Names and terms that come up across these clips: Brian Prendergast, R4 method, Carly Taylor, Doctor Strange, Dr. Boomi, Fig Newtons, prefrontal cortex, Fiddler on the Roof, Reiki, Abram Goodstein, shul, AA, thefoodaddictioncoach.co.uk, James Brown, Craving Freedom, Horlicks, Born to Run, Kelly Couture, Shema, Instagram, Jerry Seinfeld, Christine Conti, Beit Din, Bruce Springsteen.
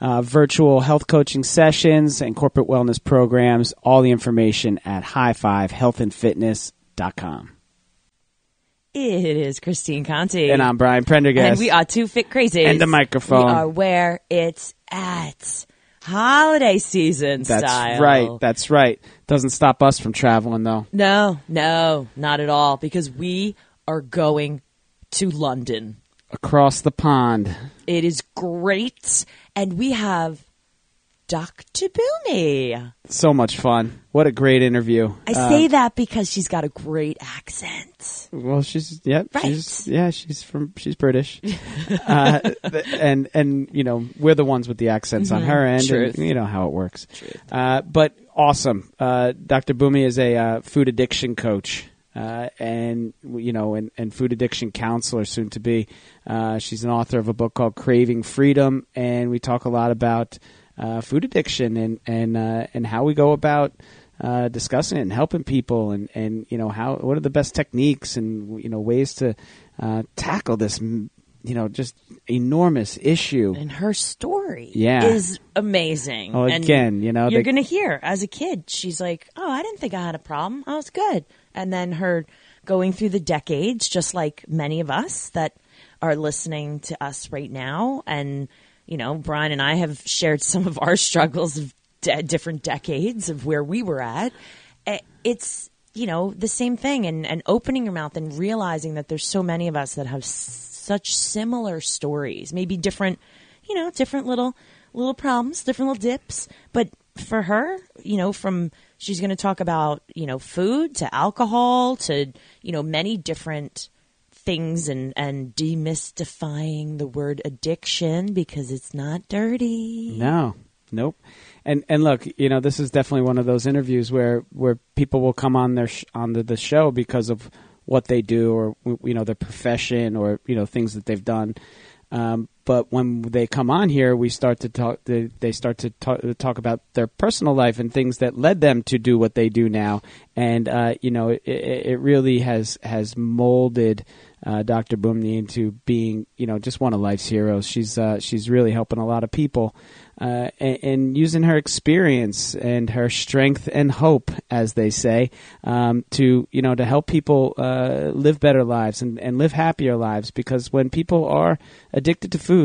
Virtual health coaching sessions and corporate wellness programs, all the information at highfivehealthandfitness.com. It is Christine Conti. And I'm Brian Prendergast. And we are Two Fit Crazies. And the microphone. We are where it's at. Holiday season style. That's right. That's right. Doesn't stop us from traveling, though. No, not at all. Because we are going to London. Across the pond. It is great. And we have Dr. Boomi. So much fun. What a great interview. I say that because she's got a great accent. Well, she's British. and you know, we're the ones with the accents on her end. And you know how it works. But awesome. Dr. Boomi is a food addiction coach. And food addiction counselor soon to be. She's an author of a book called Craving Freedom, and we talk a lot about food addiction and how we go about discussing it and helping people, and you know, how, what are the best techniques and, you know, ways to tackle this, you know, just enormous issue. And her story is amazing. Well, again, and you know, you're gonna hear as a kid, she's like, "Oh, I didn't think I had a problem. I was good." And then her going through the decades, just like many of us that are listening to us right now. And, you know, Brian and I have shared some of our struggles of different decades of where we were at. It's, you know, the same thing. And opening your mouth and realizing that there's so many of us that have such similar stories, maybe different, you know, different little problems, different little dips. But for her, you know, from... she's going to talk about, you know, food to alcohol to, you know, many different things, and demystifying the word addiction because it's not dirty. No. Nope. And look, you know, this is definitely one of those interviews where people will come on the show because of what they do, or, you know, their profession, or, you know, things that they've done. But when they come on here, we start to talk. They start to talk about their personal life and things that led them to do what they do now. And you know, it really has molded Dr. Boomi into being, you know, just one of life's heroes. She's really helping a lot of people, and using her experience and her strength and hope, as they say, to, you know, to help people live better lives and live happier lives. Because when people are addicted to foods,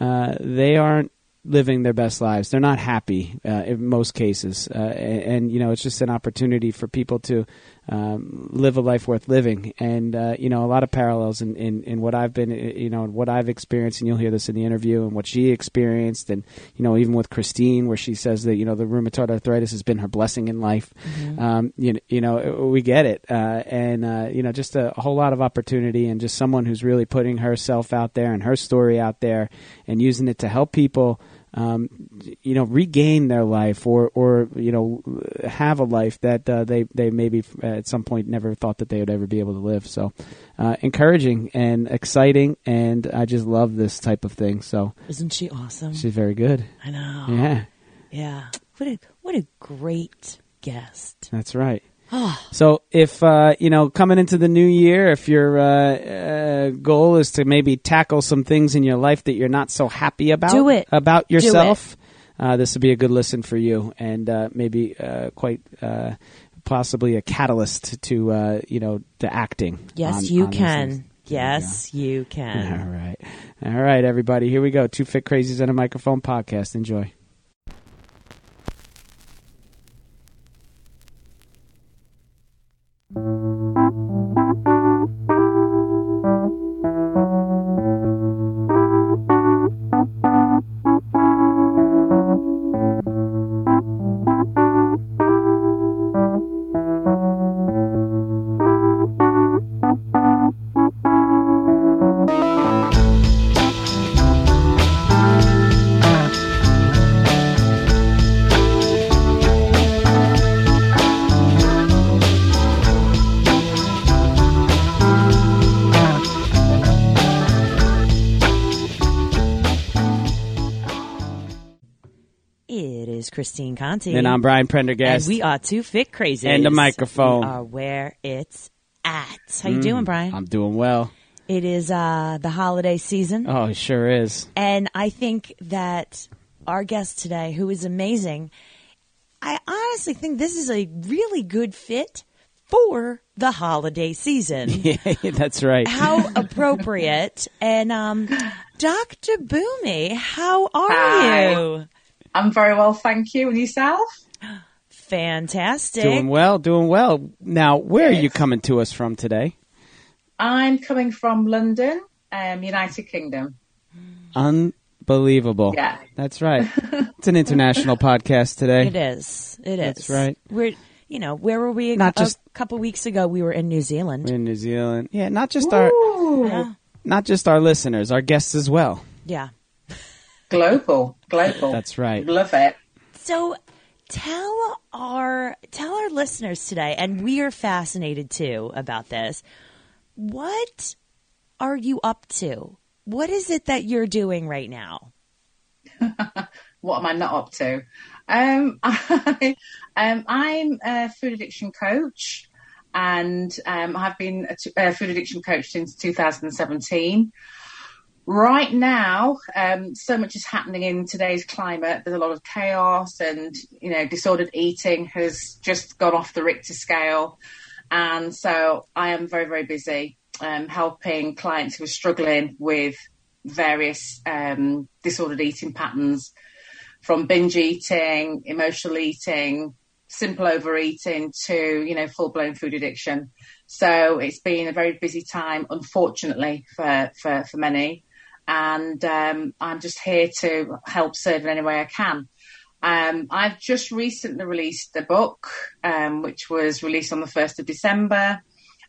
they aren't living their best lives. They're not happy in most cases. And, you know, it's just an opportunity for people to live a life worth living. And, you know, a lot of parallels in what I've been, you know, what I've experienced, and you'll hear this in the interview, and what she experienced. And, you know, even with Christine, where she says that, you know, the rheumatoid arthritis has been her blessing in life. Mm-hmm. You know, we get it. And you know, just a whole lot of opportunity, and just someone who's really putting herself out there and her story out there and using it to help people, you know, regain their life, or you know, have a life that they maybe at some point never thought that they would ever be able to live. So encouraging and exciting, and I just love this type of thing. So isn't she awesome? She's very good. I know. Yeah. What a great guest. That's right. So if, you know, coming into the new year, if your goal is to maybe tackle some things in your life that you're not so happy about, about yourself, this would be a good listen for you, and maybe quite possibly a catalyst to, you know, to acting. Yes, you can. All right, everybody. Here we go. Two Fit Crazies and a Microphone podcast. Enjoy. Christine Conti. And I'm Brian Prendergast. And we are two fit crazies. And the microphone. We are where it's at. How you doing, Brian? I'm doing well. It is the holiday season. Oh, it sure is. And I think that our guest today, who is amazing, I honestly think this is a really good fit for the holiday season. Yeah, that's right. How appropriate. And Dr. Boomi, how are you? I'm very well, thank you. And yourself? Fantastic. Doing well, doing well. Now, where are you coming to us from today? I'm coming from London, United Kingdom. Unbelievable. Yeah. That's right. It's an international podcast today. It is. It is. That's right. We're, you know, where were we? A couple weeks ago, we were in New Zealand. We're in New Zealand. Yeah, not just not just our listeners, our guests as well. Yeah. Global. That's right. Love it. So tell our listeners today, and we are fascinated too about this. What are you up to? What is it that you're doing right now? What am I not up to? I'm a food addiction coach, and I've been a food addiction coach since 2017. Right now, so much is happening in today's climate. There's a lot of chaos, and you know, disordered eating has just gone off the Richter scale. And so I am very, very busy helping clients who are struggling with various disordered eating patterns, from binge eating, emotional eating, simple overeating to, you know, full-blown food addiction. So it's been a very busy time, unfortunately, for many. And I'm just here to help serve in any way I can. I've just recently released a book, which was released on the 1st of December.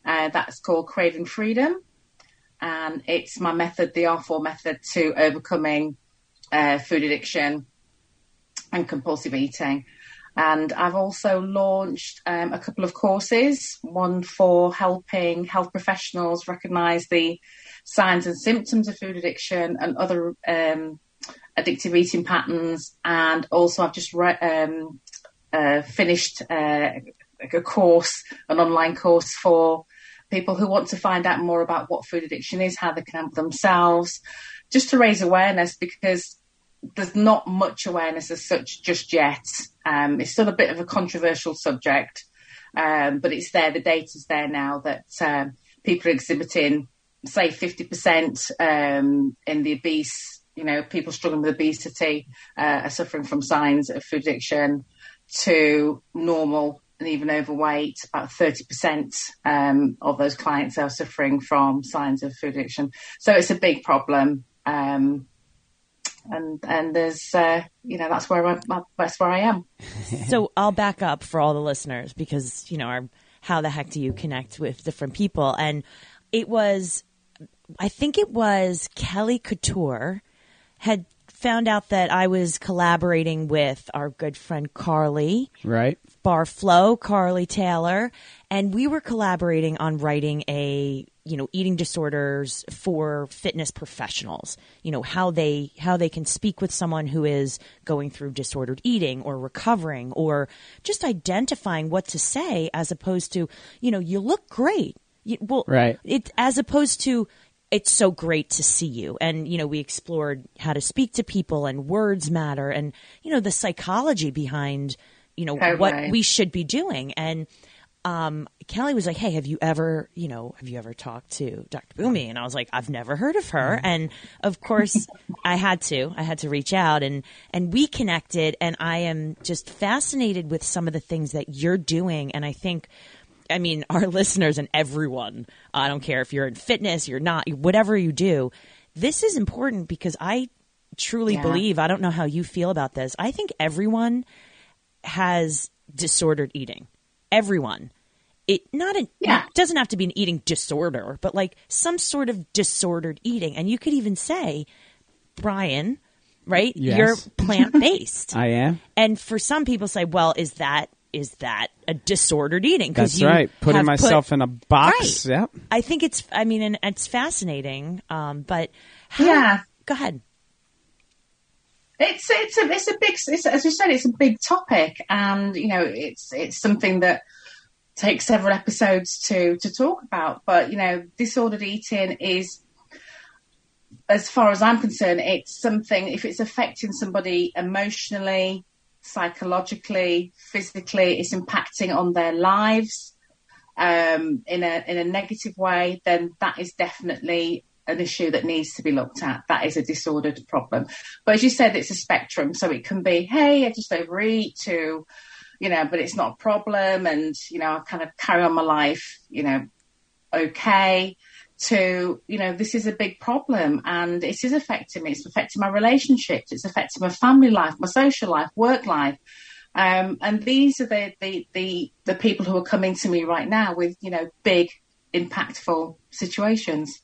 That's called Craving Freedom. And it's my method, the R4 method, to overcoming food addiction and compulsive eating. And I've also launched a couple of courses, one for helping health professionals recognise the signs and symptoms of food addiction and other addictive eating patterns, and also I've just finished an online course for people who want to find out more about what food addiction is, how they can help themselves, just to raise awareness, because there's not much awareness as such just yet. It's still a bit of a controversial subject, but it's there, the data's there now that people are exhibiting, say, 50% in the obese. You know, people struggling with obesity are suffering from signs of food addiction, to normal and even overweight. About 30% of those clients are suffering from signs of food addiction. So it's a big problem. And there's, you know, that's where I am. So I'll back up for all the listeners, because, you know, how the heck do you connect with different people? And I think it was Kelly Couture had found out that I was collaborating with our good friend Carly. Right. Barflow, Carly Taylor. And we were collaborating on writing eating disorders for fitness professionals. You know, how they can speak with someone who is going through disordered eating or recovering, or just identifying what to say, as opposed to, you know, you look great. As opposed to, it's so great to see you. And, you know, we explored how to speak to people, and words matter, and, you know, the psychology behind, you know, what we should be doing. And Kelly was like, hey, have you ever talked to Dr. Boomi? And I was like, I've never heard of her. And of course I had to reach out, and we connected, and I am just fascinated with some of the things that you're doing. And I think, I mean, our listeners and everyone, I don't care if you're in fitness, you're not, whatever you do, this is important, because I truly believe, I don't know how you feel about this, I think everyone has disordered eating. Everyone. It doesn't have to be an eating disorder, but like some sort of disordered eating. And you could even say, Brian, right? Yes. You're plant-based. I am. And for some people say, well, is that a disordered eating? That's right. Putting myself in a box. Right. Yep. I think and it's fascinating. But go ahead. It's a big, as you said, it's a big topic, and you know it's something that takes several episodes to talk about. But you know, disordered eating is, as far as I'm concerned, it's something, if it's affecting somebody emotionally, psychologically, physically, it's impacting on their lives in a negative way, then that is definitely an issue that needs to be looked at. That is a disordered problem. But as you said, it's a spectrum. So it can be, hey, I just overeat, to, you know, but it's not a problem. And, you know, I kind of carry on my life, you know, okay, to, you know, this is a big problem and it is affecting me. It's affecting my relationships. It's affecting my family life, my social life, work life. And these are the people who are coming to me right now with, you know, big, impactful situations.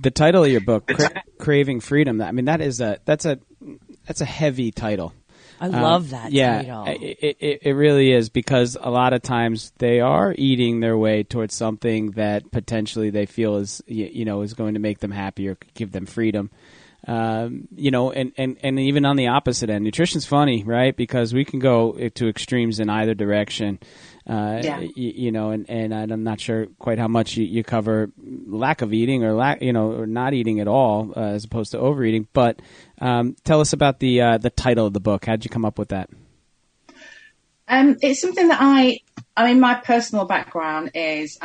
The title of your book, Craving Freedom, I mean, that's a heavy title. I love that title. Yeah, it really is, because a lot of times they are eating their way towards something that potentially they feel is, you know, is going to make them happy or give them freedom. You know, and even on the opposite end, nutrition's funny, right? Because we can go to extremes in either direction. You know, and I'm not sure quite how much you cover lack of eating or or not eating at all, as opposed to overeating. But tell us about the title of the book. How'd you come up with that? It's something that I mean, my personal background is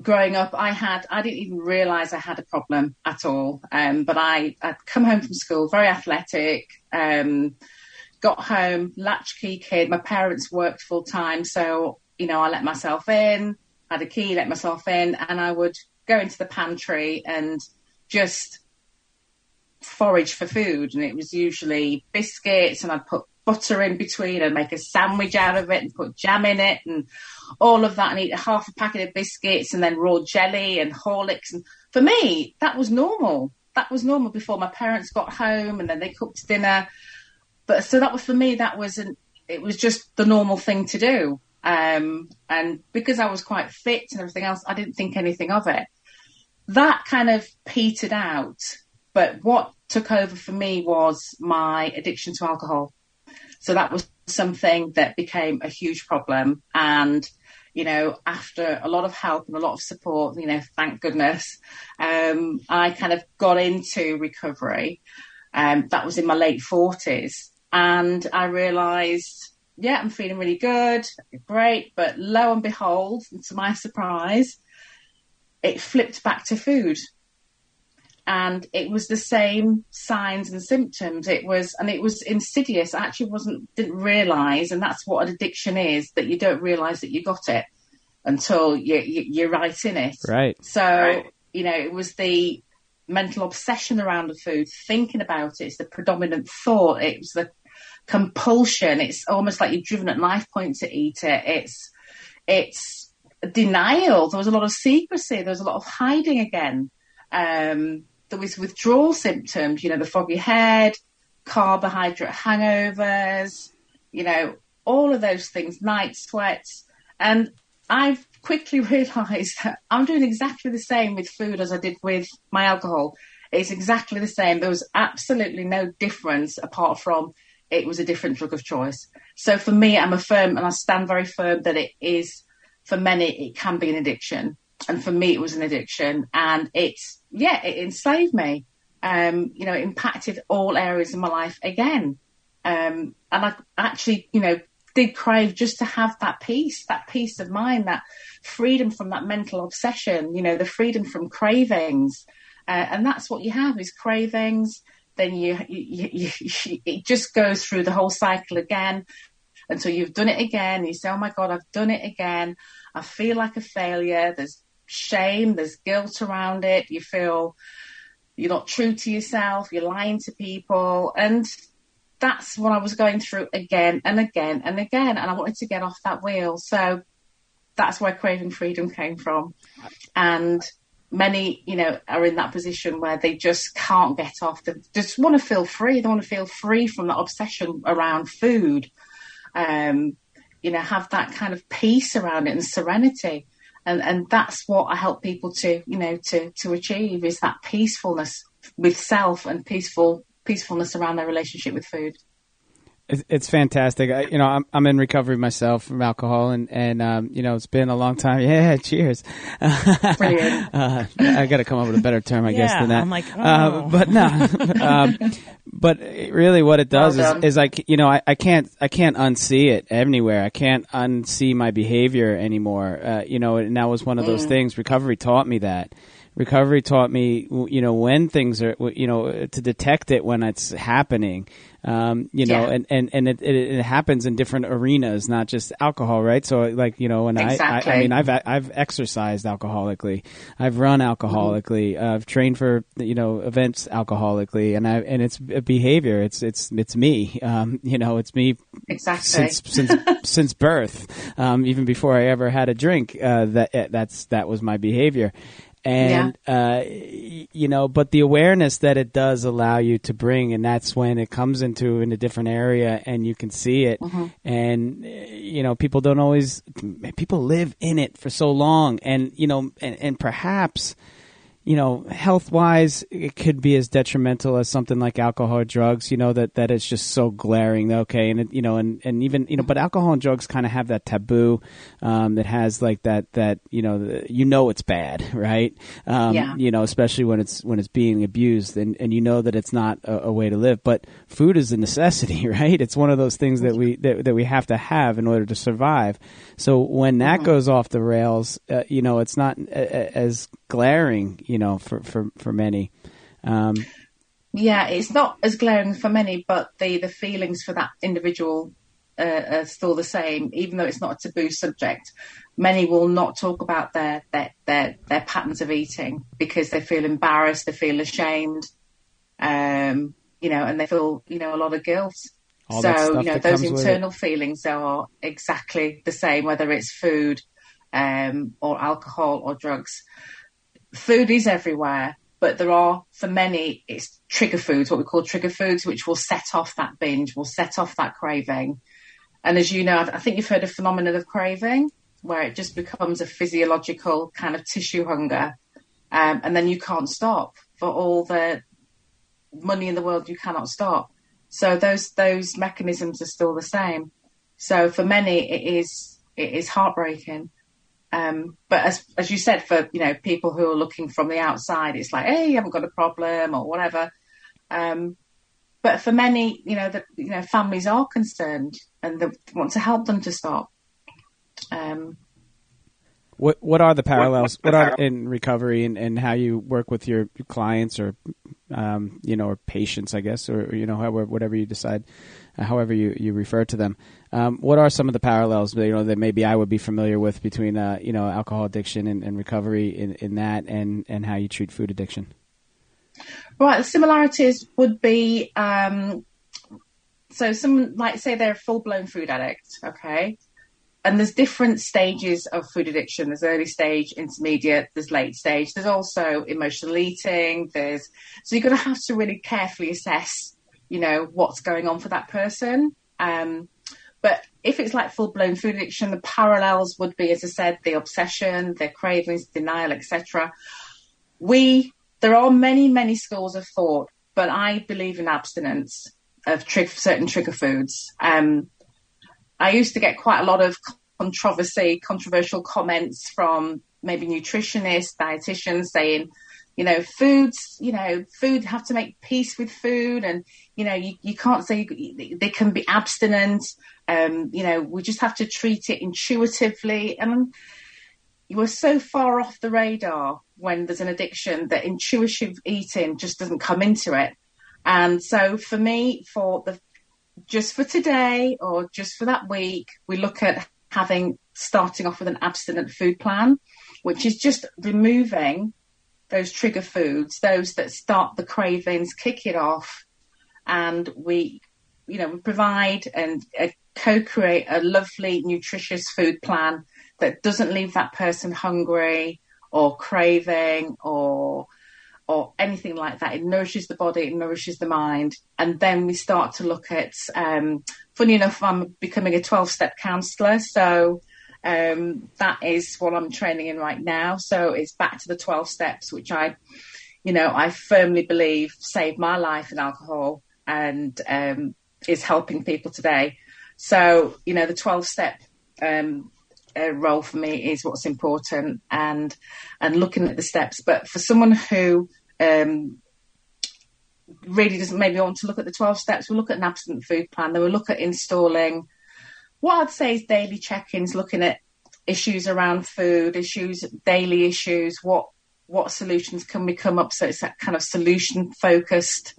growing up, I didn't even realize I had a problem at all. But I'd come home from school, very athletic, got home, latchkey kid. My parents worked full time. So, you know, I let myself in, had a key, let myself in, and I would go into the pantry and just forage for food. And it was usually biscuits, and I'd put butter in between and make a sandwich out of it and put jam in it and all of that, and eat half a packet of biscuits and then raw jelly and Horlicks. And for me, that was normal. That was normal before my parents got home and then they cooked dinner. But so that was, for me, it was just the normal thing to do. And because I was quite fit and everything else, I didn't think anything of it. That kind of petered out. But what took over for me was my addiction to alcohol. So that was something that became a huge problem. And, you know, after a lot of help and a lot of support, you know, thank goodness, I kind of got into recovery. That was in my late 40s. And I realised, yeah, I'm feeling really good, great. But lo and behold, and to my surprise, it flipped back to food. And it was the same signs and symptoms. It was insidious. I actually didn't realise, and that's what an addiction is, that you don't realise that you got it until you're right in it. Right. So, you know, it was the mental obsession around the food, thinking about it. It's the predominant thought. It was the compulsion. It's almost like you're driven at knife point to eat it. It's denial. There was a lot of secrecy. There was a lot of hiding again. There was withdrawal symptoms, you know, the foggy head, carbohydrate hangovers, you know, all of those things, night sweats. And I've quickly realised that I'm doing exactly the same with food as I did with my alcohol. It's exactly the same. There was absolutely no difference apart from it was a different drug of choice. So for me, I stand very firm that it is, for many, it can be an addiction. And for me, it was an addiction. And it enslaved me. You know, it impacted all areas of my life again. And I actually, you know, did crave just to have that peace of mind, that freedom from that mental obsession, you know, the freedom from cravings. And that's what you have is cravings. Then it just goes through the whole cycle again until you've done it again. You say, oh, my God, I've done it again. I feel like a failure. There's shame. There's guilt around it. You feel you're not true to yourself. You're lying to people. And that's what I was going through again and again and again. And I wanted to get off that wheel. So that's where Craving Freedom came from. And many, you know, are in that position where they just can't get off. They just want to feel free. They want to feel free from the obsession around food. You know, have that kind of peace around it and serenity. And that's what I help people to, you know, to achieve, is that peacefulness with self and peaceful peacefulness around their relationship with food. It's fantastic. I'm in recovery myself from alcohol, and it's been a long time. Yeah, cheers. Brilliant. I got to come up with a better term, I guess, than that. I'm like, oh. But no. But really, what it does is like, I can't unsee it anywhere. I can't unsee my behavior anymore. And that was one of those things. Recovery taught me that. Recovery taught me, when things are, to detect it when it's happening, and it happens in different arenas, not just alcohol, right? So like, exactly. I mean, I've exercised alcoholically, I've run alcoholically, I've trained for, events alcoholically, and it's a behavior. It's me, it's me exactly. since birth, even before I ever had a drink, that was my behavior. And, but the awareness that it does allow you to bring, and that's when it comes in a different area and you can see it. Mm-hmm. And, people don't always, people live in it for so long and, and perhaps, health wise, it could be as detrimental as something like alcohol or drugs, that it's just so glaring. Okay. And, but alcohol and drugs kind of have that taboo, that has like that, it's bad, right? Especially when it's being abused and that it's not a way to live, but food is a necessity, right? It's one of those things that we have to have in order to survive. So when that goes off the rails, it's not as glaring, for many. It's not as glaring for many, but the feelings for that individual are still the same, even though it's not a taboo subject. Many will not talk about their patterns of eating because they feel embarrassed, they feel ashamed, and they feel, a lot of guilt. So, those internal feelings are exactly the same, whether it's food, or alcohol or drugs. Food is everywhere, but there are, for many, it's trigger foods, what we call trigger foods, which will set off that binge, will set off that craving. And as you know, I think you've heard of phenomenon of craving, where it just becomes a physiological kind of tissue hunger. And then you can't stop. For all the money in the world, you cannot stop. So those mechanisms are still the same. So for many, it is heartbreaking. But as you said, for people who are looking from the outside, it's like, hey, you haven't got a problem or whatever. But for many, families are concerned and they want to help them to stop. What are the parallels? What are in recovery and how you work with your clients or? Or patients, I guess, or, whatever you decide, however you refer to them. What are some of the parallels, that maybe I would be familiar with between, alcohol addiction and recovery in that and how you treat food addiction? Right. The similarities would be, so someone like say they're a full-blown food addict. Okay. And there's different stages of food addiction. There's early stage, intermediate, there's late stage. There's also emotional eating. So you're going to have to really carefully assess, what's going on for that person. But if it's like full-blown food addiction, the parallels would be, as I said, the obsession, the cravings, denial, etc. There are many, many schools of thought, but I believe in abstinence of certain trigger foods. I used to get quite a lot of controversial comments from maybe nutritionists, dietitians saying, food have to make peace with food. And, you can't say they can be abstinent. We just have to treat it intuitively. And you are so far off the radar when there's an addiction that intuitive eating just doesn't come into it. And so for me, just for today or just for that week, we look at starting off with an abstinent food plan, which is just removing those trigger foods, those that start the cravings, kick it off. And we provide and co-create a lovely, nutritious food plan that doesn't leave that person hungry or craving or anything like that. It nourishes the body, it nourishes the mind. And then we start to look at, funny enough, I'm becoming a 12-step counsellor. So that is what I'm training in right now. So it's back to the 12 steps, which I you know, I firmly believe saved my life in alcohol and is helping people today. So, you know, the 12-step role for me is what's important, and looking at the steps. But for someone who really doesn't maybe want to look at the 12 steps, we'll look at an abstinent food plan. Then we'll look at installing what I'd say is daily check-ins, looking at issues around food, issues, daily issues, what solutions can we come up? So it's that kind of solution-focused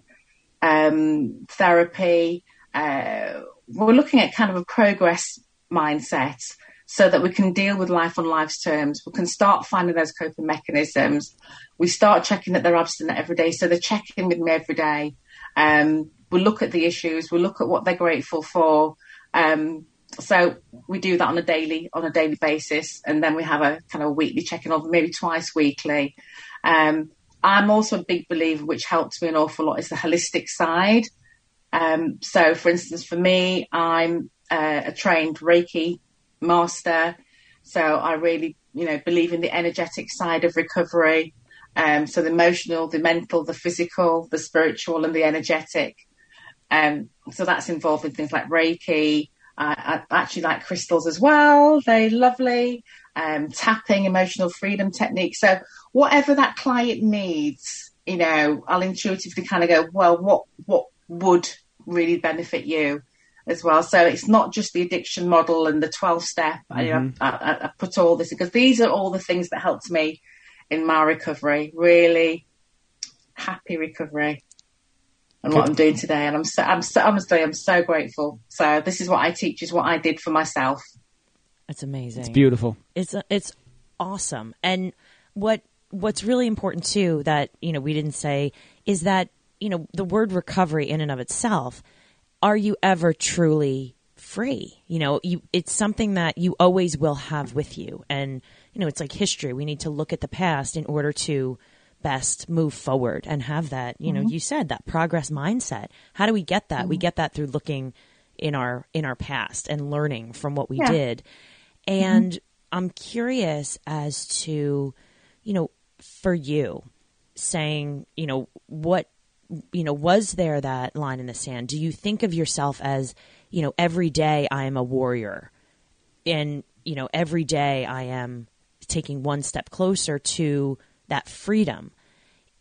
therapy. We're looking at kind of a progress mindset so that we can deal with life on life's terms. We can start finding those coping mechanisms. We start checking that they're abstinent every day, so they're checking with me every day. We'll look at the issues. We'll look at what they're grateful for. So we do that on a daily basis, and then we have a kind of weekly check-in, or maybe twice weekly. I'm also a big believer, which helps me an awful lot, is the holistic side. So, for instance, for me, I'm a trained Reiki master, so I really, you know, believe in the energetic side of recovery. So the emotional, the mental, the physical, the spiritual, and the energetic. So that's involved in things like Reiki. I actually like crystals as well. They're lovely. Tapping, emotional freedom techniques. So whatever that client needs, you know, I'll intuitively kind of go, well, what would really benefit you as well? So it's not just the addiction model and the 12-step. Mm-hmm. I put all this, because these are all the things that helped me in my recovery. Really happy recovery. And what I'm doing today, and I'm so grateful. So this is what I teach, is what I did for myself. It's amazing. It's beautiful. It's awesome. And what's really important too, that, you know, we didn't say, is that, you know, the word recovery in and of itself, are you ever truly free? You know, it's something that you always will have with you, and, you know, it's like history. We need to look at the past in order to best move forward and have that, you know, mm-hmm. you said that progress mindset. How do we get that? Mm-hmm. We get that through looking in our past and learning from what we did. And mm-hmm. I'm curious as to, you know, for you saying, you know, what, you know, was there that line in the sand? Do you think of yourself as, you know, every day I am a warrior, and, you know, every day I am taking one step closer to that freedom?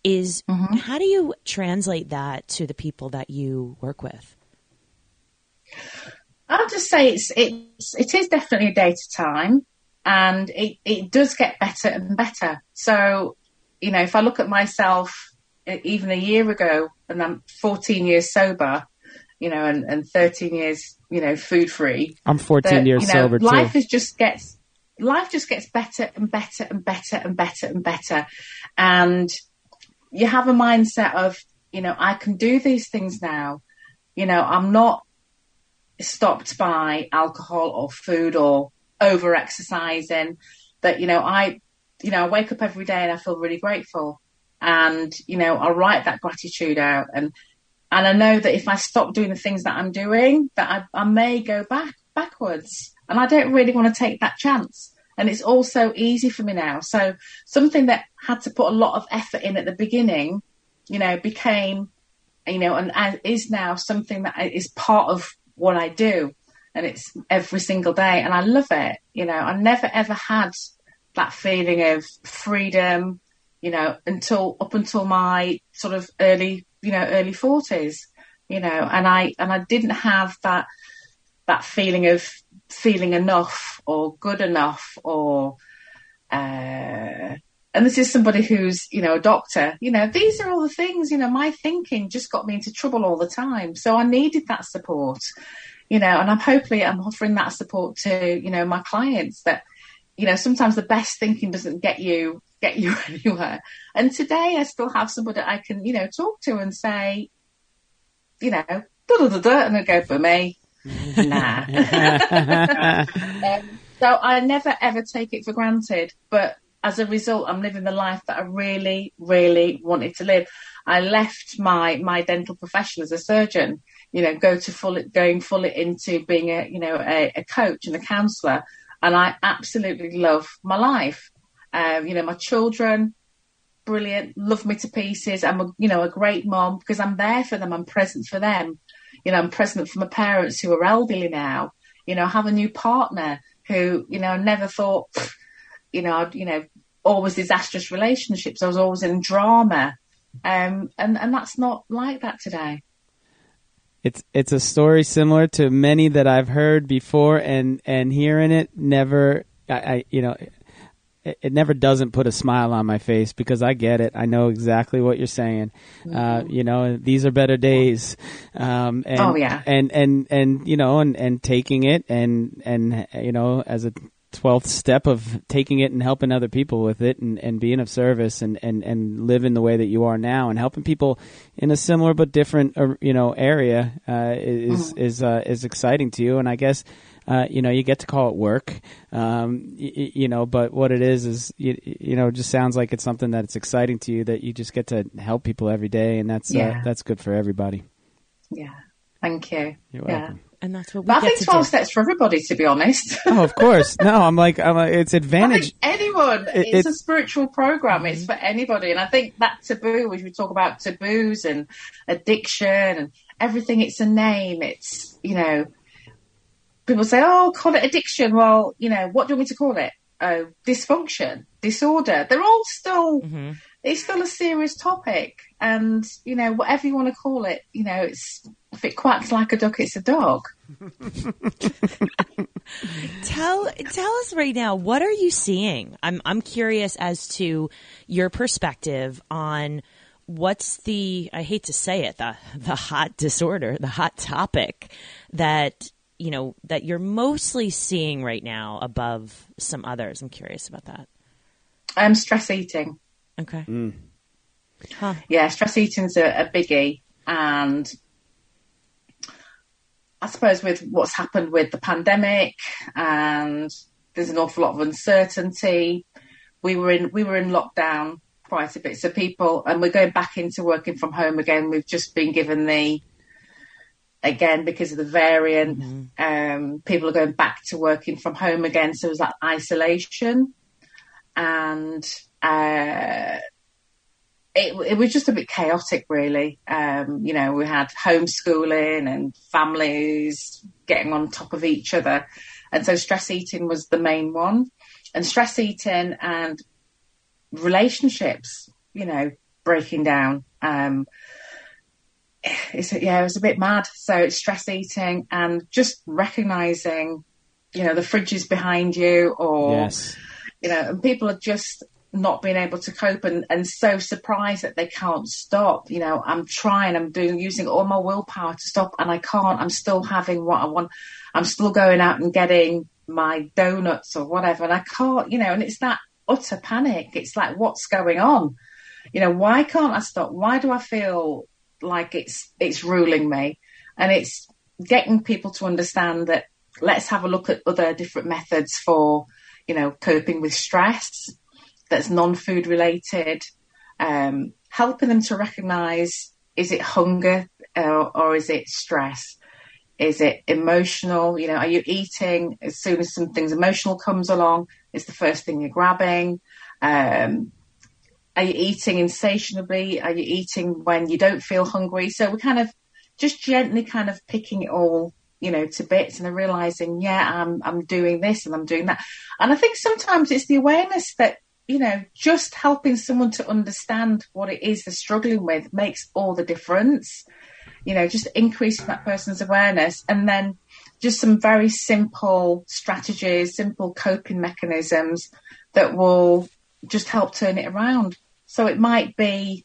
Is mm-hmm. how do you translate that to the people that you work with? I'll just say it is definitely a day to time, and it does get better and better. So, you know, if I look at myself even a year ago, and I'm 14 years sober, you know, and 13 years, you know, food free. I'm 14 years sober too. Life just gets better and better and better and better and better. And you have a mindset of, you know, I can do these things now. You know, I'm not stopped by alcohol or food or over exercising. That, you know, I wake up every day and I feel really grateful. And, you know, I write that gratitude out. And I know that if I stop doing the things that I'm doing, that I may go backwards. And I don't really want to take that chance. And it's all so easy for me now. So something that had to put a lot of effort in at the beginning, you know, became, you know, and is now something that is part of what I do. And it's every single day. And I love it. You know, I never, ever had that feeling of freedom, you know, up until my sort of early 40s, you know, and I didn't have that feeling of feeling enough or good enough, or and this is somebody who's, you know, a doctor. You know, these are all the things, you know, my thinking just got me into trouble all the time. So I needed that support, you know, and I'm offering that support to, you know, my clients, that, you know, sometimes the best thinking doesn't get you anywhere. And today I still have somebody I can, you know, talk to and say, you know, and they go, for me, nah. So I never, ever take it for granted, but as a result, I'm living the life that I really, really wanted to live. I left my dental profession as a surgeon, you know, going fully into being a, you know, a coach and a counsellor, and I absolutely love my life. You know, my children brilliant, love me to pieces. I'm a great mom because I'm there for them. I'm present for them. I'm present for my parents who are elderly now. I have a new partner who, never thought, always disastrous relationships. I was always in drama. And that's not like that today. It's a story similar to many that I've heard before, and hearing it never, it never doesn't put a smile on my face because I get it. I know exactly what you're saying. Mm-hmm. These are better days. And taking it and as a 12th step of taking it and helping other people with it and being of service and living the way that you are now and helping people in a similar but different area is exciting to you. And I guess you get to call it work, but what it is it just sounds like it's something that's exciting to you, that you just get to help people every day, and that's good for everybody. Yeah, thank you. You're welcome. Yeah. And that's what we get to do. I think 12 steps for everybody, to be honest. Oh, of course. No, I'm like it's advantage. I think anyone. It's a spiritual program. It's for anybody. And I think that taboo, which we talk about taboos and addiction and everything, it's a name. It's, people say, oh, call it addiction. Well, what do you want me to call it? Oh, dysfunction, disorder. They're all still, it's still a serious topic. And, whatever you want to call it, it's, if it quacks like a duck, it's a dog. Tell us right now, what are you seeing? I'm curious as to your perspective on what's the, I hate to say it, the hot disorder, the hot topic that, that you're mostly seeing right now above some others. I'm curious about that. Stress eating. Okay. Mm. Huh. Yeah, stress eating's a biggie. And I suppose with what's happened with the pandemic, and there's an awful lot of uncertainty. We were in lockdown quite a bit. So people, and we're going back into working from home again. We've just been given because of the variant, people are going back to working from home again. So it was that isolation, and It was just a bit chaotic, really. We had homeschooling and families getting on top of each other. And so stress eating was the main one. And stress eating and relationships, breaking down. It was a bit mad. So it's stress eating and just recognizing, the fridge is behind you, or, yes. And people are just not being able to cope and so surprised that they can't stop. I'm using all my willpower to stop, and I can't. I'm still having what I want. I'm still going out and getting my donuts or whatever, and I can't, and it's that utter panic. It's like, what's going on? Why can't I stop? Why do I feel like it's ruling me? And it's getting people to understand that let's have a look at other different methods for, coping with stress that's non-food related, helping them to recognise, is it hunger or is it stress? Is it emotional? Are you eating? As soon as something's emotional comes along, it's the first thing you're grabbing. Are you eating insatiably? Are you eating when you don't feel hungry? So we're kind of just gently kind of picking it all, to bits, and they're realising, I'm doing this and I'm doing that. And I think sometimes it's the awareness that, just helping someone to understand what it is they're struggling with makes all the difference. Just increasing that person's awareness, and then just some very simple strategies, simple coping mechanisms that will just help turn it around. So it might be,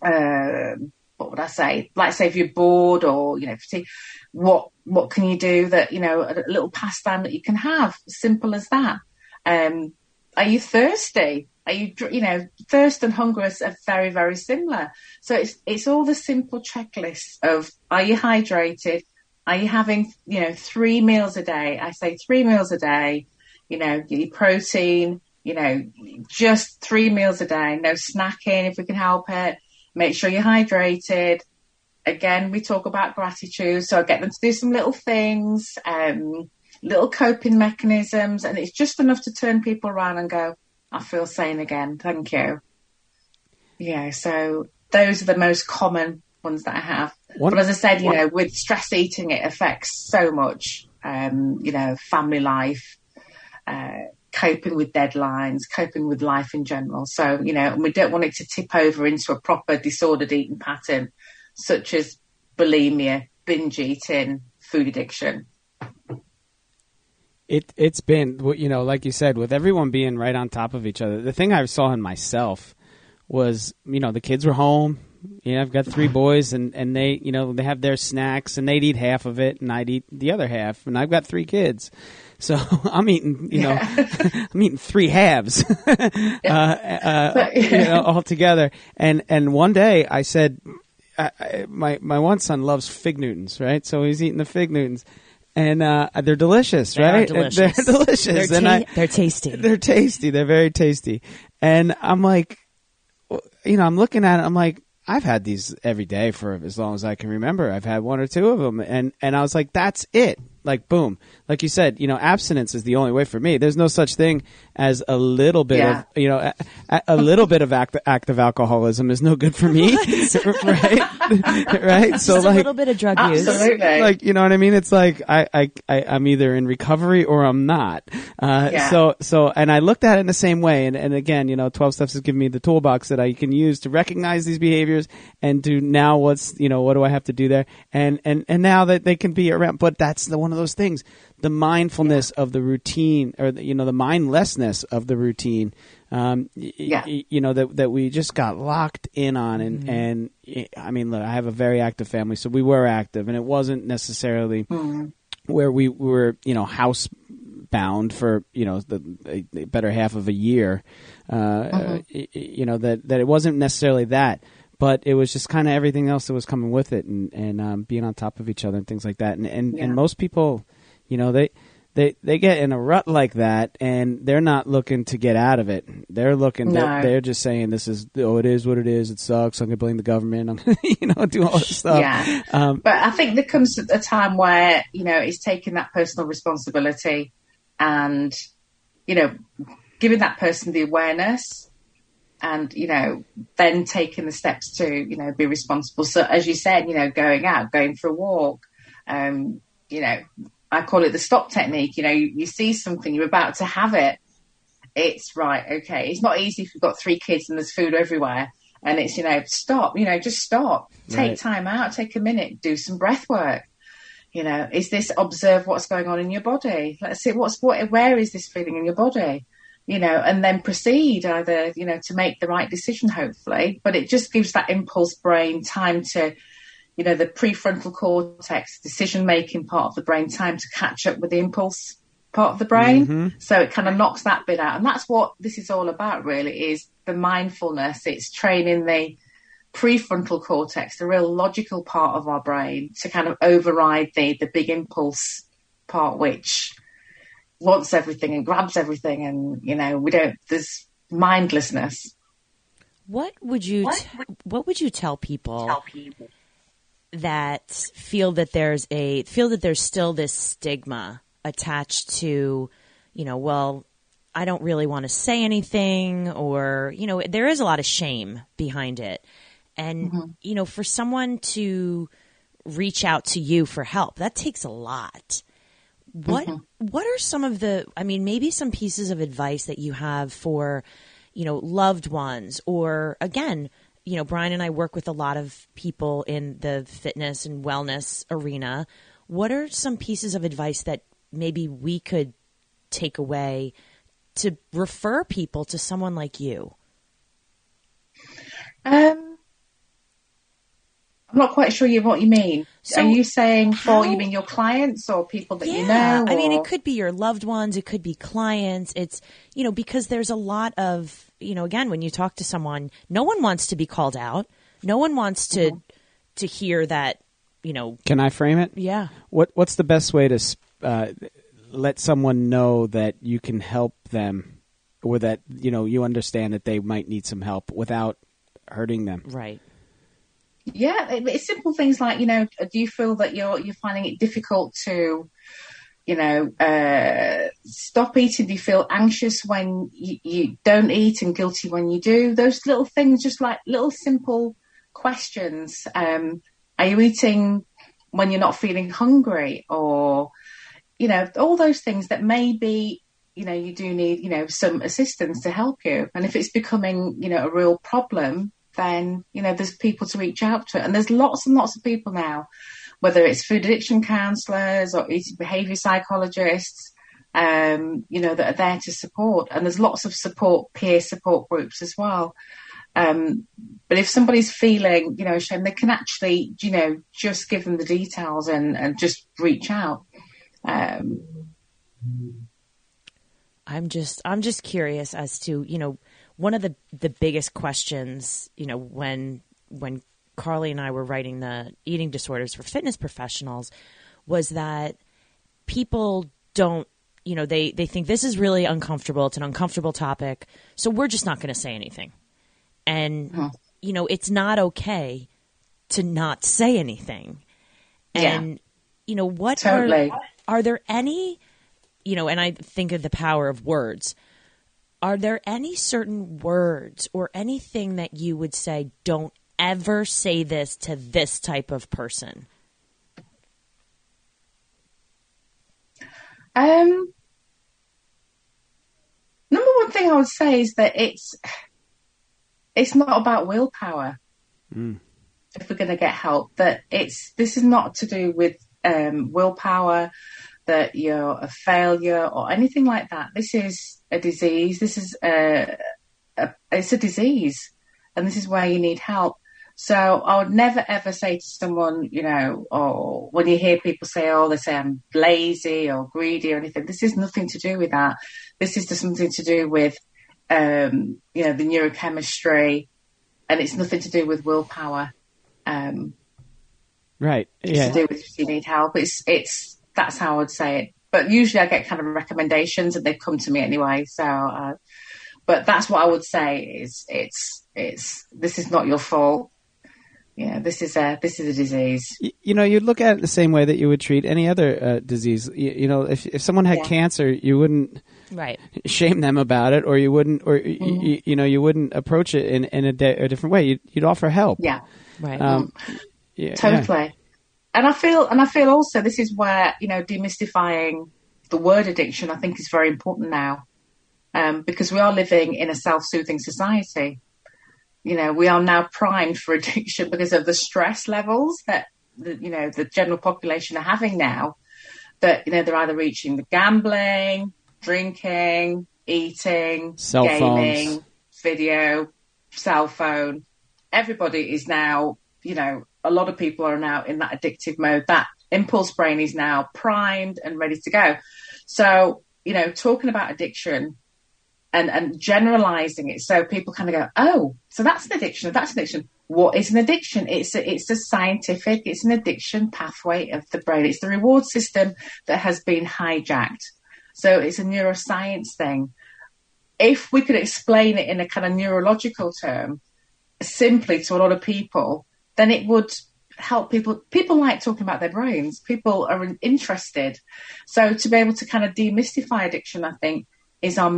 what would I say? Like, say if you're bored or, fatigue, what can you do that, a little pastime that you can have, simple as that. Are you thirsty? Are you, thirst and hunger are very, very similar. So it's all the simple checklists of, are you hydrated? Are you having, 3 meals a day? I say 3 meals a day, your protein, just 3 meals a day, no snacking if we can help it. Make sure you're hydrated. Again, we talk about gratitude. So I get them to do some little things, little coping mechanisms, and it's just enough to turn people around and go, I feel sane again. Thank you. Yeah, so those are the most common ones that I have. But as I said, you know, with stress eating, it affects so much, you know, family life, coping with deadlines, coping with life in general. So, you know, and we don't want it to tip over into a proper disordered eating pattern, such as bulimia, binge eating, food addiction. It's been, you know, like you said, with everyone being right on top of each other, the thing I saw in myself was, you know, the kids were home. You know, I've got three boys and they, you know, they have their snacks and they'd eat half of it and I'd eat the other half. And I've got three kids. So I'm eating, you know, I'm eating three halves you know, all together. And one day I said, my one son loves fig Newtons, right? So he's eating the fig Newtons. And they're delicious, right? They're delicious. They're tasty. They're tasty. They're very tasty. And I'm like, you know, I'm looking at it. I'm like, I've had these every day for as long as I can remember. I've had one or two of them. And I was like, that's it. Like, boom. Like you said, you know, abstinence is the only way for me. There's no such thing as a little bit of, you know, a little bit of active alcoholism is no good for me. Right? Right? So, just like, a little bit of drug use. Like, you know what I mean? It's like, I'm either in recovery or I'm not. And I looked at it in the same way. And again, you know, 12 Steps has given me the toolbox that I can use to recognize these behaviors and do now what's, you know, what do I have to do there? And now that they can be around, but that's the one of those things, the mindfulness of the routine, or the, you know, the mindlessness of the routine, you know, that we just got locked in on. And I mean, look, I have a very active family, so we were active, and it wasn't necessarily where we were, you know, housebound for, you know, the better half of a year, you know, that it wasn't necessarily that. But it was just kind of everything else that was coming with it, and being on top of each other and things like that. And most people, you know, they get in a rut like that, and they're not looking to get out of it. They're looking. No. They're just saying, "This is it is what it is. It sucks. I'm gonna blame the government. I'm gonna, you know, do all this stuff." Yeah. But I think there comes a time where, you know, it's taking that personal responsibility, and, you know, giving that person the awareness. And, you know, then taking the steps to, you know, be responsible. So, as you said, you know, going out, going for a walk, you know, I call it the stop technique. You know, you see something, you're about to have it. It's right. Okay. It's not easy if you've got three kids and there's food everywhere. And it's, you know, stop, you know, just stop. Take time out. Take a minute. Do some breath work. You know, observe what's going on in your body. Let's see where is this feeling in your body? You know, and then proceed either, you know, to make the right decision, hopefully. But it just gives that impulse brain time to, you know, the prefrontal cortex, decision-making part of the brain, time to catch up with the impulse part of the brain. So it kind of knocks that bit out. And that's what this is all about, really, is the mindfulness. It's training the prefrontal cortex, the real logical part of our brain, to kind of override the big impulse part, which wants everything and grabs everything, and, you know, there's mindlessness. What would you tell people that feel that there's still this stigma attached to, you know, well, I don't really want to say anything, or, you know, there is a lot of shame behind it. And, you know, for someone to reach out to you for help, that takes a lot. What are some of the, I mean, maybe some pieces of advice that you have for, you know, loved ones, or, again, you know, Brian and I work with a lot of people in the fitness and wellness arena. What are some pieces of advice that maybe we could take away to refer people to someone like you? I'm not quite sure what you mean. So are you saying you mean your clients or people that you know? Or? I mean, it could be your loved ones. It could be clients. It's, you know, because there's a lot of, you know, again, when you talk to someone, no one wants to be called out. No one wants to hear that, you know. Can I frame it? Yeah. What's the best way to let someone know that you can help them, or that, you know, you understand that they might need some help without hurting them? Right. Yeah, it's simple things like, you know, do you feel that you're finding it difficult to, stop eating. Do you feel anxious when you don't eat and guilty when you do? Those little things, just like little simple questions. Are you eating when you're not feeling hungry? Or, all those things that maybe, you do need, some assistance to help you. And if it's becoming, a real problem, then, there's people to reach out to. And there's lots and lots of people now, whether it's food addiction counsellors or eating behaviour psychologists, that are there to support. And there's lots of peer support groups as well. But if somebody's feeling, shame, they can actually, just give them the details and just reach out. I'm just curious as to, one of the biggest questions, when Carly and I were writing the Eating Disorders for Fitness Professionals, was that people don't, they think this is really uncomfortable. It's an uncomfortable topic. So we're just not going to say anything. And, it's not okay to not say anything. And, what totally. Are there any, and I think of the power of words. Are there any certain words or anything that you would say, don't ever say this to this type of person? Number one thing I would say is that it's not about willpower. If we're going to get help, that this is not to do with willpower, that you're a failure or anything like that. This is a disease. This is it's a disease, and this is where you need help. So I would never, ever say to someone, or when you hear people say, they say I'm lazy or greedy or anything, this is nothing to do with that. This is just something to do with, the neurochemistry, and it's nothing to do with willpower. Right. Yeah. It's to do with if you need help. That's how I would say it. But usually I get kind of recommendations and they come to me anyway. So, but that's what I would say is this is not your fault. Yeah. This is a disease. You'd look at it the same way that you would treat any other disease. If someone had cancer, you wouldn't shame them about it, or you wouldn't, or you wouldn't approach it in a different way. You'd offer help. Yeah. Right. Yeah, totally. Yeah. And I feel also this is where, demystifying the word addiction, I think, is very important now, because we are living in a self-soothing society. We are now primed for addiction because of the stress levels that, the general population are having now, that, they're either reaching the gambling, drinking, eating, cell gaming, phones, video, cell phone. Everybody is now, a lot of people are now in that addictive mode. That impulse brain is now primed and ready to go. So, talking about addiction and generalizing it, so people kind of go, oh, so that's an addiction, or that's an addiction. What is an addiction? It's an addiction pathway of the brain. It's the reward system that has been hijacked. So it's a neuroscience thing. If we could explain it in a kind of neurological term, simply to a lot of people, then it would help people. People like talking about their brains. People are interested. So to be able to kind of demystify addiction, I think, is my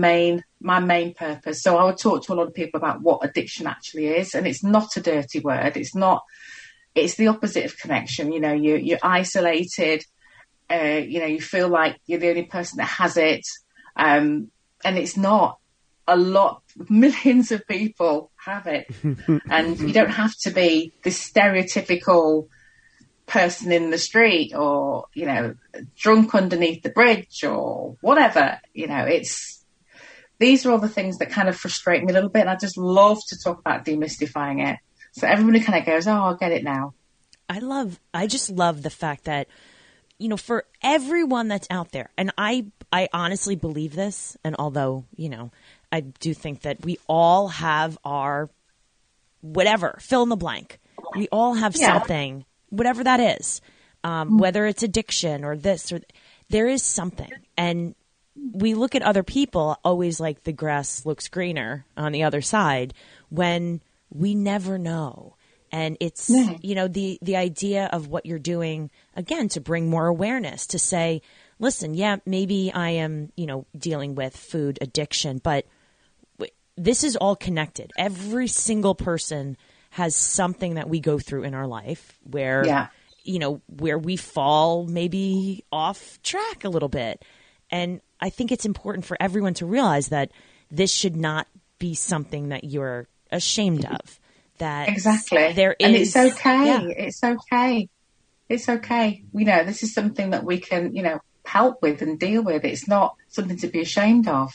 main purpose. So I would talk to a lot of people about what addiction actually is. And it's not a dirty word. It's the opposite of connection. You're isolated. You feel like you're the only person that has it. And it's not. Millions of people have it, and you don't have to be the stereotypical person in the street, or drunk underneath the bridge, or whatever. These are all the things that kind of frustrate me a little bit, and I just love to talk about demystifying it, so everybody kind of goes, I get it now. I just love the fact that for everyone that's out there, and I honestly believe this, and although I do think that we all have our whatever, fill in the blank. We all have something, whatever that is, whether it's addiction or this or there is something. And we look at other people always like the grass looks greener on the other side, when we never know. And it's, the idea of what you're doing, again, to bring more awareness, to say, listen, yeah, maybe I am, you know, dealing with food addiction, but this is all connected. Every single person has something that we go through in our life where, you know, where we fall maybe off track a little bit. And I think it's important for everyone to realize that this should not be something that you're ashamed of. That exactly. There is, and it's okay. Yeah. It's okay. It's okay. You know, this is something that we can, you know, help with and deal with. It's not something to be ashamed of.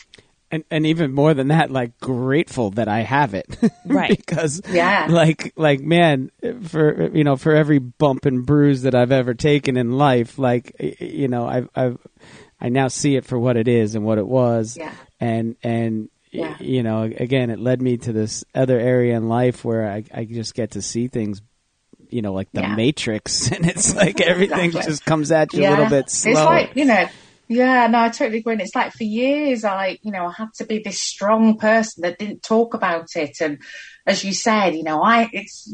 And even more than that, like, grateful that I have it. Right. Because like, man, for, you know, for every bump and bruise that I've ever taken in life, like, you know, I now see it for what it is and what it was. Yeah. And you know, again, it led me to this other area in life where I just get to see things, you know, like the Matrix, and it's like everything just comes at you a little bit slow. It's like, you know, I totally agree. And it's like for years, I had to be this strong person that didn't talk about it. And as you said, you know, it's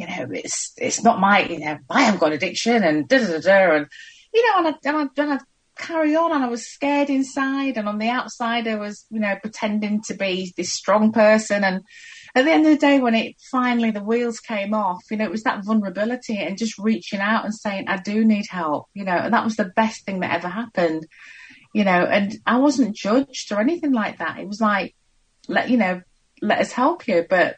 not my, you know, I haven't got addiction and and, you know, and I carry on, and I was scared inside, and on the outside I was, you know, pretending to be this strong person. And at the end of the day, when it finally the wheels came off, you know, it was that vulnerability and just reaching out and saying, I do need help, you know. And that was the best thing that ever happened, you know. And I wasn't judged or anything like that. It was like, let us help you. But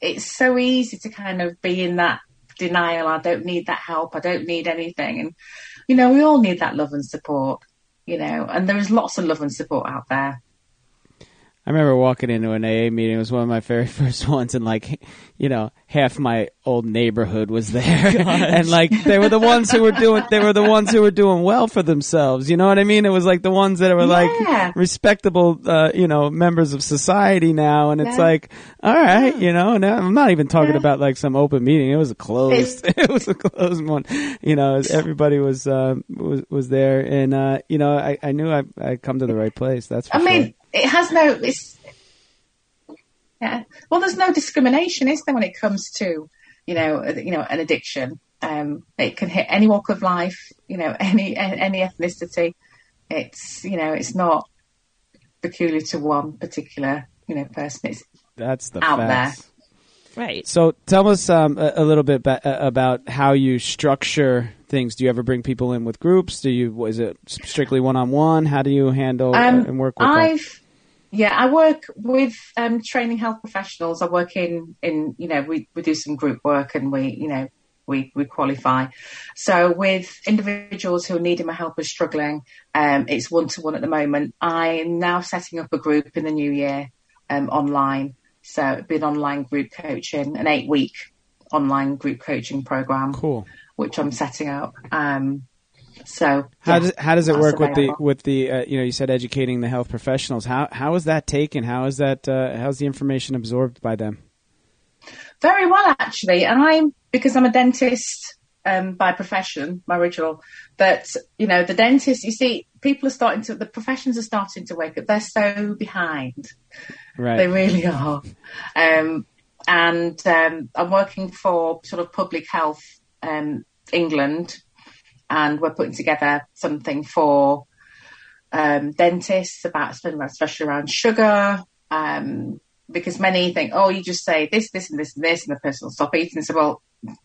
it's so easy to kind of be in that denial. I don't need that help, I don't need anything. And you know, we all need that love and support, you know, and there is lots of love and support out there. I remember walking into an AA meeting. It was one of my very first ones, and like, you know, half my old neighborhood was there, and like they were the ones who were doing, well for themselves. You know what I mean? It was like the ones that were like respectable, you know, members of society now, and it's like, all right, you know. And I'm not even talking about like some open meeting. It was a closed, one. You know, everybody was there, and you know, I knew I'd come to the right place. That's for sure. It has no, well, there's no discrimination, is there, when it comes to, you know, an addiction. It can hit any walk of life, you know, any ethnicity. It's, you know, it's not peculiar to one particular, you know, person. It's that's the out facts. There. Right. So tell us a little bit about how you structure things. Do you ever bring people in with groups? Is it strictly one-on-one? How do you handle and work with them? Yeah, I work with training health professionals. I work in you know, we do some group work, and we qualify. So with individuals who are needing my help or struggling, it's one-to-one at the moment. I am now setting up a group in the new year online. So it'd be an online group coaching, an 8-week online group coaching program. Cool. Which I'm setting up. So how does it work with the you know, you said educating the health professionals. How is that taken? How is that how's the information absorbed by them? Very well, actually. And because I'm a dentist by profession, my original. But you know, the dentist. You see, the professions are starting to wake up. They're so behind. Right. They really are. And I'm working for sort of public health. England, and we're putting together something for dentists especially around sugar, because many think, oh, you just say this and this and this, and the person will stop eating. So, well,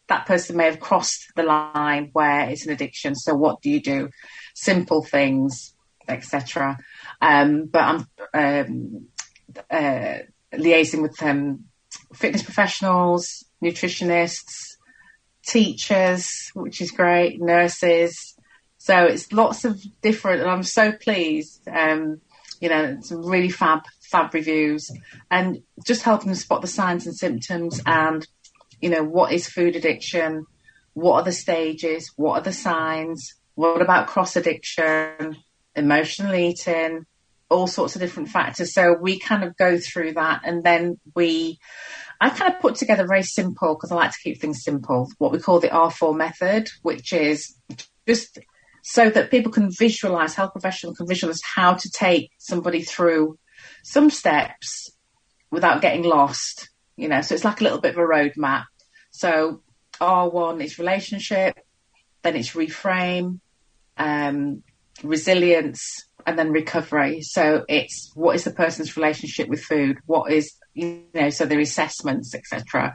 that person may have crossed the line where it's an addiction, so what do you do? Simple things, etc. But I'm liaising with fitness professionals, nutritionists, teachers, which is great, nurses. So it's lots of different, and I'm so pleased, you know, some really fab reviews, and just helping them spot the signs and symptoms, and you know, what is food addiction, what are the stages, what are the signs, what about cross addiction, emotional eating, all sorts of different factors. So we kind of go through that, and then I kind of put together very simple, because I like to keep things simple, what we call the R4 method, which is just so that people can visualize, health professionals can visualize how to take somebody through some steps without getting lost, you know. So it's like a little bit of a roadmap. So R1 is relationship, then it's reframe, resilience, and then recovery. So it's what is the person's relationship with food? What is, you know, so their assessments, etc.,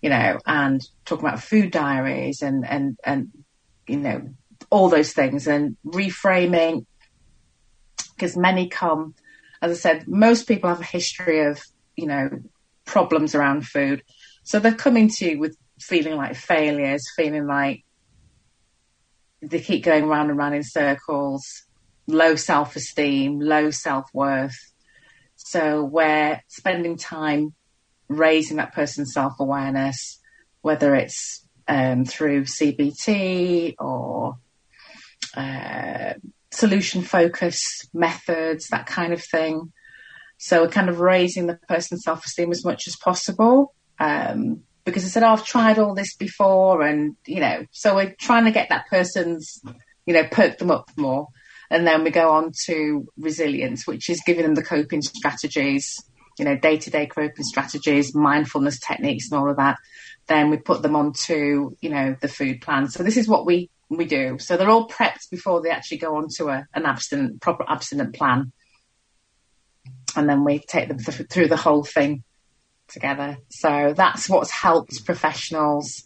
you know, and talking about food diaries and, you know, all those things and reframing, because many come, as I said, most people have a history of, you know, problems around food. So they're coming to you with feeling like failures, feeling like they keep going round and round in circles, low self-esteem, low self-worth. So we're spending time raising that person's self-awareness, whether it's through CBT or solution-focused methods, that kind of thing. So we're kind of raising the person's self-esteem as much as possible, because I said, oh, I've tried all this before, and, you know, so we're trying to get that person's, you know, perk them up more. And then we go on to resilience, which is giving them the coping strategies, you know, day-to-day coping strategies, mindfulness techniques and all of that. Then we put them on to, you know, the food plan. So this is what we do. So they're all prepped before they actually go on to an abstinent, proper abstinent plan. And then we take them through the whole thing together. So that's what's helped professionals,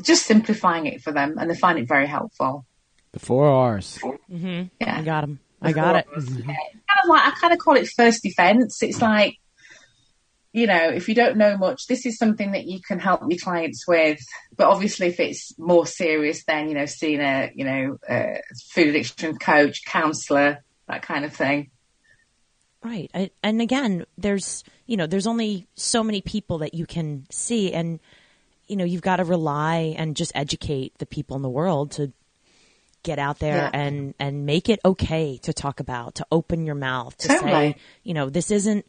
just simplifying it for them. And they find it very helpful. The 4 R's. Mm-hmm. Yeah. I got them. I got it. Mm-hmm. Yeah. Kind of like, I kind of call it first defense. It's like, you know, if you don't know much, this is something that you can help your clients with. But obviously, if it's more serious, then, you know, seeing a, you know, food addiction coach, counselor, that kind of thing. Right. And again, there's, you know, there's only so many people that you can see, and, you know, you've got to rely and just educate the people in the world to get out there, yeah, and make it okay to talk about, to open your mouth, to say, you know, this isn't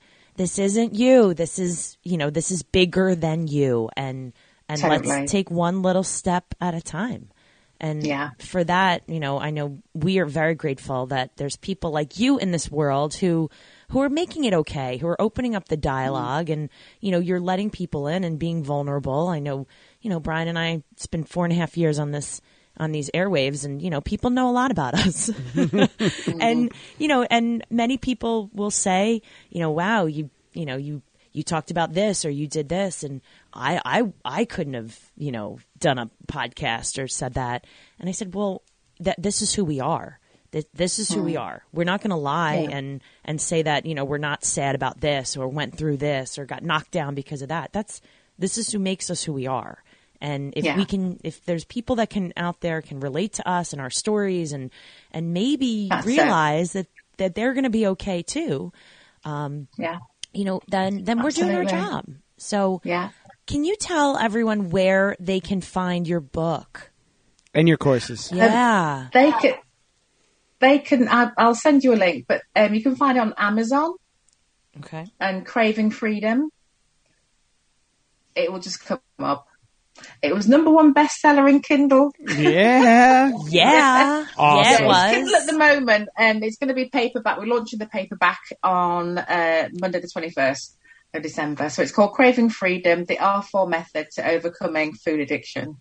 you. This is, you know, this is bigger than you. And let's take one little step at a time. And yeah, for that, you know, I know we are very grateful that there's people like you in this world who are making it okay, who are opening up the dialogue, mm-hmm, and, you know, you're letting people in and being vulnerable. I know, you know, Brian and I spent 4.5 years on this, on these airwaves, and, you know, people know a lot about us. And, you know, and many people will say, you know, wow, you talked about this, or you did this, and I couldn't have, you know, done a podcast or said that. And I said, well, this is who we are. This is who we are. We're not going to lie, yeah, and say that, you know, we're not sad about this, or went through this, or got knocked down because of that. This is who makes us who we are. And if, yeah, we can, if there's people that can out there can relate to us and our stories, and maybe that's realize it, that they're going to be okay too. Yeah. You know, then absolutely, we're doing our job. So yeah, can you tell everyone where they can find your book and your courses? Yeah. They can, I'll send you a link, but you can find it on Amazon. Okay. And Craving Freedom. It will just come up. It was #1 bestseller in Kindle. Yeah. Yeah. Awesome. Yeah, it was. Kindle at the moment. It's going to be paperback. We're launching the paperback on Monday the 21st of December. So it's called Craving Freedom, the R4 method to overcoming food addiction.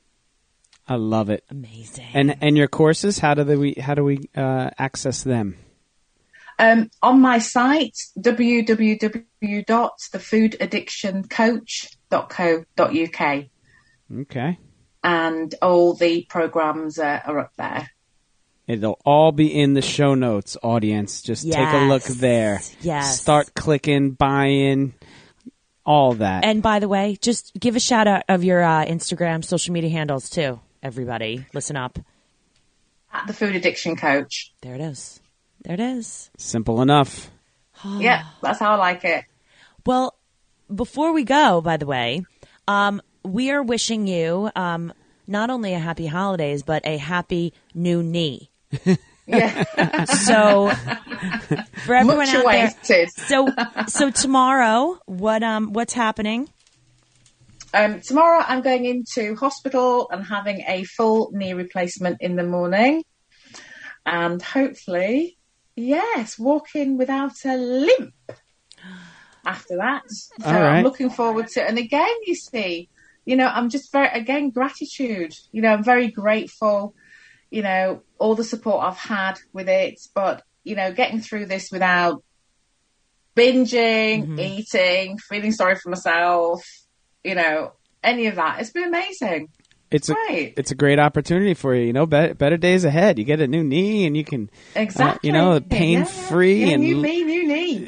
I love it. Amazing. And your courses, how do we access them? On my site, www.thefoodaddictioncoach.co.uk. Okay. And all the programs are up there. It'll all be in the show notes, audience. Just take a look there. Yes. Start clicking, buying, all that. And by the way, just give a shout out of your Instagram social media handles too, everybody. Listen up. At The Food Addiction Coach. There it is. There it is. Simple enough. Yeah, that's how I like it. Well, before we go, by the way, we are wishing you not only a happy holidays, but a happy new knee. Yeah. So for everyone out there, so tomorrow, what's happening? Tomorrow, I'm going into hospital and having a full knee replacement in the morning, and hopefully, yes, walking without a limp after that. So all right. I'm looking forward to it. And again, you see, you know, I'm just very, again, gratitude. You know, I'm very grateful. you know, all the support I've had with it. But, you know, getting through this without binging, eating, feeling sorry for myself, you know, any of that, it's been amazing. It's a great opportunity for you, you know, better days ahead. You get a new knee and you can, you know, pain-free. Yeah, and new knee.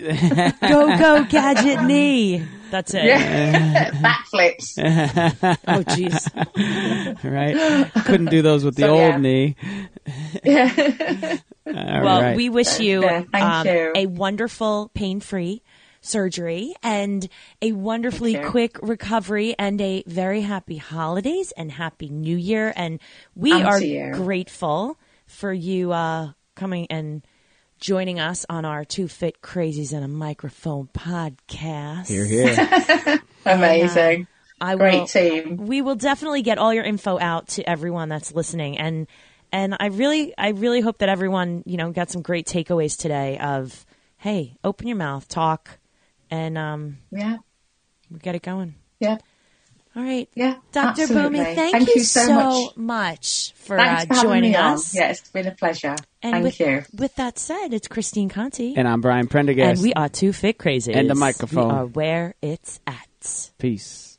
go, gadget knee. That's it. Yeah. Backflips. Oh, jeez. Right. Couldn't do those with the old knee. Yeah. Well, we wish you, you a wonderful pain-free surgery and a wonderfully quick recovery and a very happy holidays and happy new year. And we are grateful for you coming and joining us on our Two Fit Crazies and a Microphone podcast. Hear, hear. Amazing. Great team. We will definitely get all your info out to everyone that's listening. And I really hope that everyone, you know, got some great takeaways today of, hey, open your mouth, talk. And we get it going. Yeah. All right. Yeah. Dr. Boomi, thank you so much for joining us. Yeah, it's been a pleasure. And thank you. With that said, it's Christine Conti. And I'm Brian Prendergast. And we are Two Fit Crazies. And the microphone. We are where it's at. Peace.